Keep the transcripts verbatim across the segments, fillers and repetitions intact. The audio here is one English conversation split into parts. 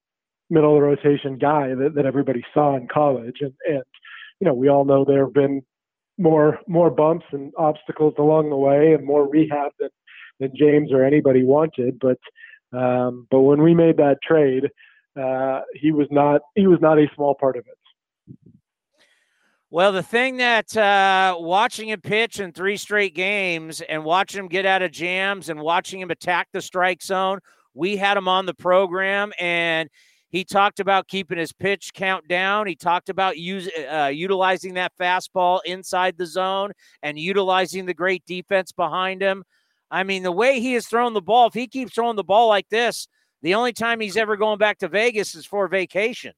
middle of the rotation guy that, that everybody saw in college. And, and, you know, we all know there have been more, more bumps and obstacles along the way and more rehab than, than James or anybody wanted. But, um, but when we made that trade, uh, he was not, he was not a small part of it. Well, the thing that uh, watching him pitch in three straight games and watching him get out of jams and watching him attack the strike zone, we had him on the program, and he talked about keeping his pitch count down. He talked about use, uh, utilizing that fastball inside the zone and utilizing the great defense behind him. I mean, the way he has thrown the ball, if he keeps throwing the ball like this, the only time he's ever going back to Vegas is for vacation.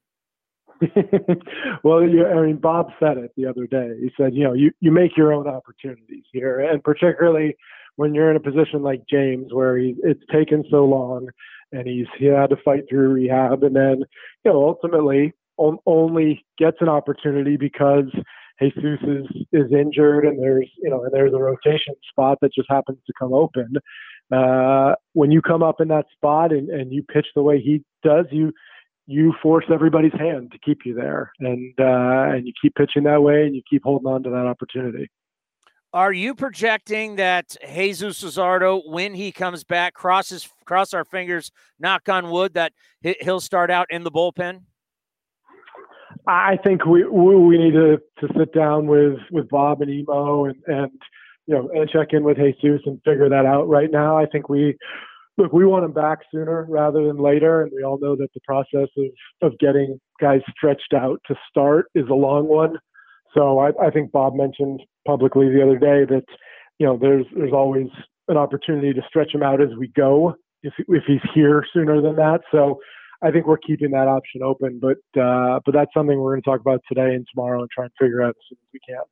Well, you, I mean, Bob said it the other day. He said, you know, you, you make your own opportunities here, and particularly when you're in a position like James where he, it's taken so long and he's he had to fight through rehab, and then, you know, ultimately on, only gets an opportunity because Jesus is, is injured, and there's, you know, and there's a rotation spot that just happens to come open. Uh, when you come up in that spot and, and you pitch the way he does, you you force everybody's hand to keep you there, and uh, and you keep pitching that way, and you keep holding on to that opportunity. Are you projecting that Jesús Luzardo, when he comes back, crosses cross our fingers, knock on wood, that he'll start out in the bullpen? I think we we need to, to sit down with, with Bob and Emo and and you know and check in with Jesús and figure that out. Right now, I think we. Look, we want him back sooner rather than later, and we all know that the process of, of getting guys stretched out to start is a long one. So I, I think Bob mentioned publicly the other day that, you know, there's there's always an opportunity to stretch him out as we go if if he's here sooner than that. So I think we're keeping that option open, but uh, but that's something we're going to talk about today and tomorrow and try and figure out as soon as we can.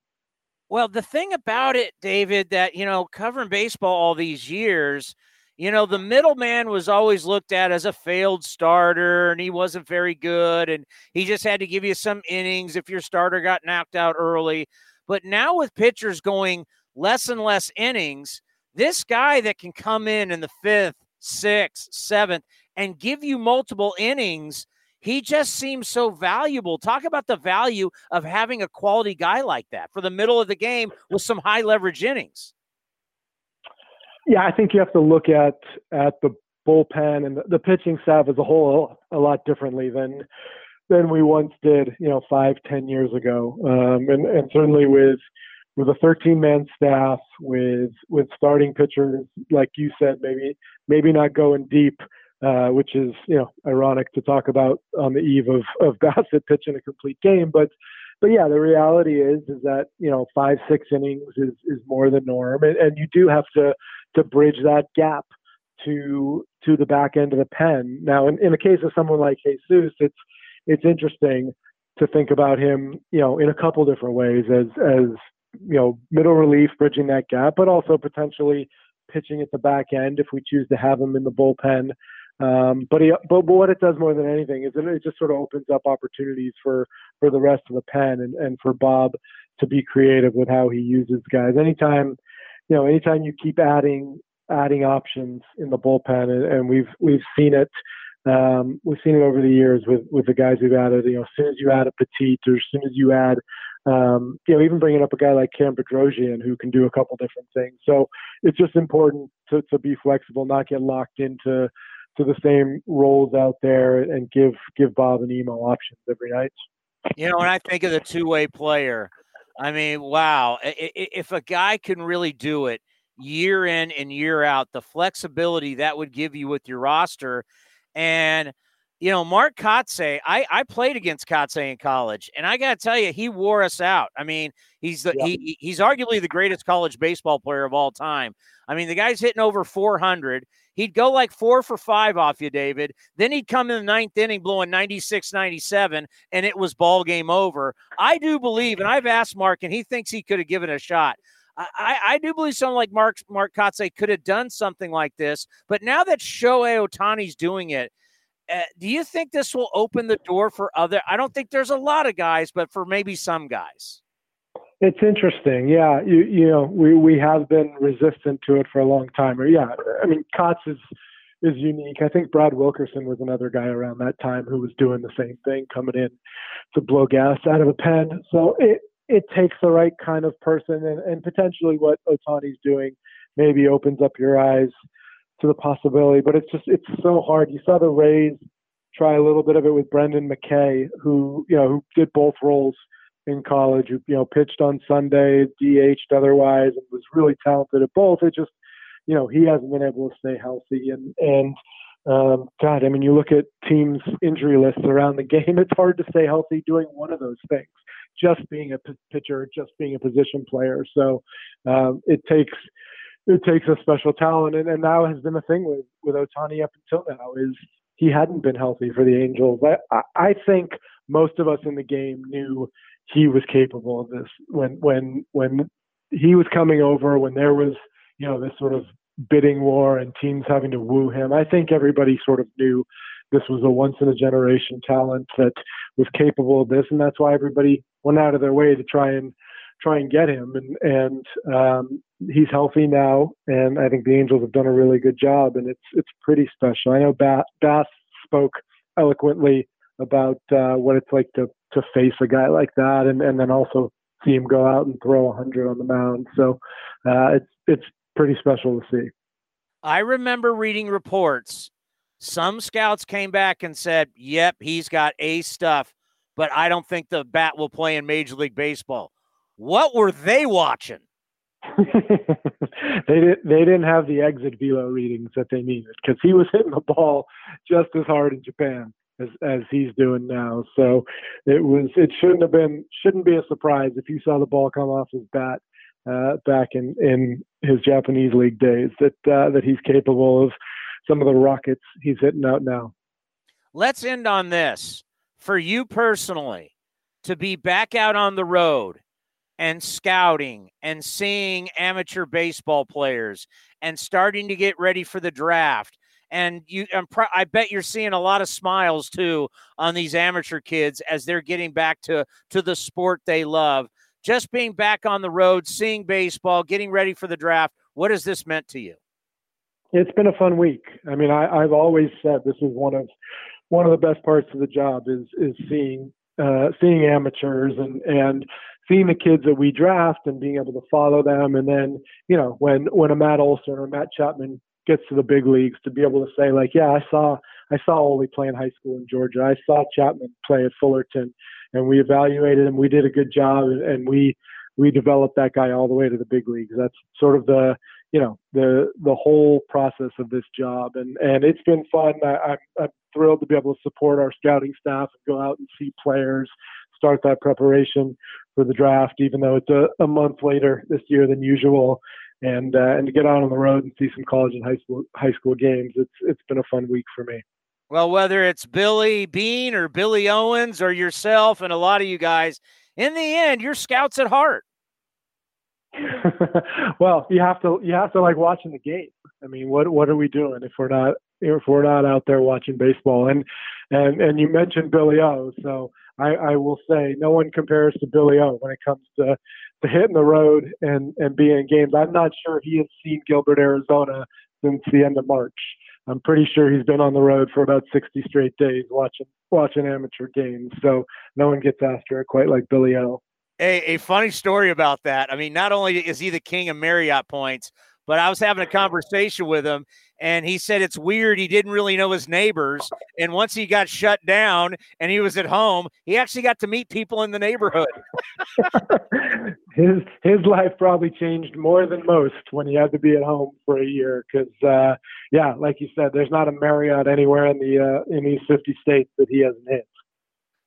Well, the thing about it, David, that, you know, covering baseball all these years, you know, the middleman was always looked at as a failed starter, and he wasn't very good, and he just had to give you some innings if your starter got knocked out early. But now with pitchers going less and less innings, this guy that can come in in the fifth, sixth, seventh, and give you multiple innings, he just seems so valuable. Talk about the value of having a quality guy like that for the middle of the game with some high leverage innings. Yeah, I think you have to look at at the bullpen and the, the pitching staff as a whole a lot differently than than we once did, you know, five, ten years ago. Um, and, and certainly with with a thirteen-man staff, with with starting pitchers, like you said, maybe maybe not going deep, uh, which is, you know, ironic to talk about on the eve of of Bassett pitching a complete game, but. But yeah, the reality is is that, you know, five, six innings is, is more the norm. And, and you do have to to bridge that gap to to the back end of the pen. Now, in, in the case of someone like Jesús, it's it's interesting to think about him, you know, in a couple different ways as, as you know, middle relief, bridging that gap, but also potentially pitching at the back end if we choose to have him in the bullpen. Um, but, he, but but what it does more than anything is it just sort of opens up opportunities for, for the rest of the pen and, and for Bob to be creative with how he uses guys. Anytime, you know, anytime you keep adding adding options in the bullpen, and, and we've we've seen it, um, we've seen it over the years with, with the guys we've added. You know, as soon as you add a Petit, or as soon as you add, um, you know, even bringing up a guy like Cam Bedrosian who can do a couple different things. So it's just important to to be flexible, not get locked into. to the same roles out there, and give give Bob and Emo options every night. You know, when I think of the two-way player, I mean, wow. If a guy can really do it, year in and year out, the flexibility that would give you with your roster. And, you know, Mark Kotsay, I, I played against Kotsay in college, and I got to tell you, he wore us out. I mean, he's the yeah. he he's arguably the greatest college baseball player of all time. I mean, the guy's hitting over four hundred. He'd go like four for five off you, David. Then he'd come in the ninth inning blowing ninety-six, ninety-seven, and it was ball game over. I do believe, and I've asked Mark, and he thinks he could have given a shot. I, I do believe someone like Mark, Mark Kotsay could have done something like this. But now that Shohei Ohtani's doing it, Uh, do you think this will open the door for other? I don't think there's a lot of guys, but for maybe some guys. It's interesting. Yeah. You, you know, we, we have been resistant to it for a long time. Or yeah. I mean, Kotz is, is unique. I think Brad Wilkerson was another guy around that time who was doing the same thing, coming in to blow gas out of a pen. So it, it takes the right kind of person, and, and potentially what Ohtani's doing maybe opens up your eyes to the possibility, but it's just, it's so hard. You saw the Rays try a little bit of it with Brendan McKay, who, you know, who did both roles in college, who, you know, pitched on Sunday, D H'd otherwise, and was really talented at both. It just, you know, he hasn't been able to stay healthy. And, and um, God, I mean, you look at teams' injury lists around the game, it's hard to stay healthy doing one of those things, just being a p- pitcher, just being a position player. So um, it takes, It takes a special talent, and, and that has been the thing with, with Ohtani up until now, is he hadn't been healthy for the Angels. I, I think most of us in the game knew he was capable of this. When when when he was coming over, when there was, you know, this sort of bidding war and teams having to woo him, I think everybody sort of knew this was a once-in-a-generation talent that was capable of this, and that's why everybody went out of their way to try and try and get him. And, and um, he's healthy now. And I think the Angels have done a really good job, and it's, it's pretty special. I know Bass, Bass spoke eloquently about uh, what it's like to, to face a guy like that. And, and then also see him go out and throw a hundred on the mound. So uh, it's, it's pretty special to see. I remember reading reports. Some scouts came back and said, yep, he's got A stuff, but I don't think the bat will play in Major League Baseball. What were they watching? they didn't. They didn't have the exit velo readings that they needed, because he was hitting the ball just as hard in Japan as as he's doing now. So it was. It shouldn't have been. Shouldn't be a surprise if you saw the ball come off his bat uh, back in, in his Japanese league days. That uh, that he's capable of some of the rockets he's hitting out now. Let's end on this. For you personally, to be back out on the road and scouting and seeing amateur baseball players and starting to get ready for the draft. And you, I'm pro- I bet you're seeing a lot of smiles too on these amateur kids as they're getting back to, to the sport they love. Just being back on the road, seeing baseball, getting ready for the draft. What has this meant to you? It's been a fun week. I mean, I, I've always said this is one of, one of the best parts of the job is, is seeing, uh, seeing amateurs and, and, seeing the kids that we draft and being able to follow them. And then, you know, when, when a Matt Olson or Matt Chapman gets to the big leagues, to be able to say like, yeah, I saw, I saw Ole play in high school in Georgia. I saw Chapman play at Fullerton, and we evaluated him. We did a good job, and we, we developed that guy all the way to the big leagues. That's sort of the, you know, the, the whole process of this job. And, and it's been fun. I, I'm, I'm thrilled to be able to support our scouting staff and go out and see players, start that preparation for the draft, even though it's a, a month later this year than usual, and uh, and to get out on the road and see some college and high school high school games. It's it's been a fun week for me. Well, whether it's Billy Bean or Billy Owens or yourself and a lot of you guys, in the end, you're scouts at heart. Well, you have to you have to like watching the game. I mean, what what are we doing if we're not if we're not out there watching baseball? And and and you mentioned Billy O, so I, I will say no one compares to Billy O when it comes to, to hitting the road and, and being in games. I'm not sure he has seen Gilbert, Arizona since the end of March. I'm pretty sure he's been on the road for about sixty straight days watching watching amateur games. So no one gets after it quite like Billy O. A, a funny story about that. I mean, not only is he the king of Marriott points, but I was having a conversation with him, and he said it's weird. He didn't really know his neighbors, and once he got shut down and he was at home, he actually got to meet people in the neighborhood. his his life probably changed more than most when he had to be at home for a year, because uh, yeah, like you said, there's not a Marriott anywhere in the uh, in these fifty states that he hasn't hit.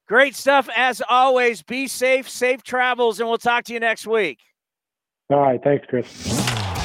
Great stuff, as always. Be safe, safe travels, and we'll talk to you next week. All right. Thanks, Chris.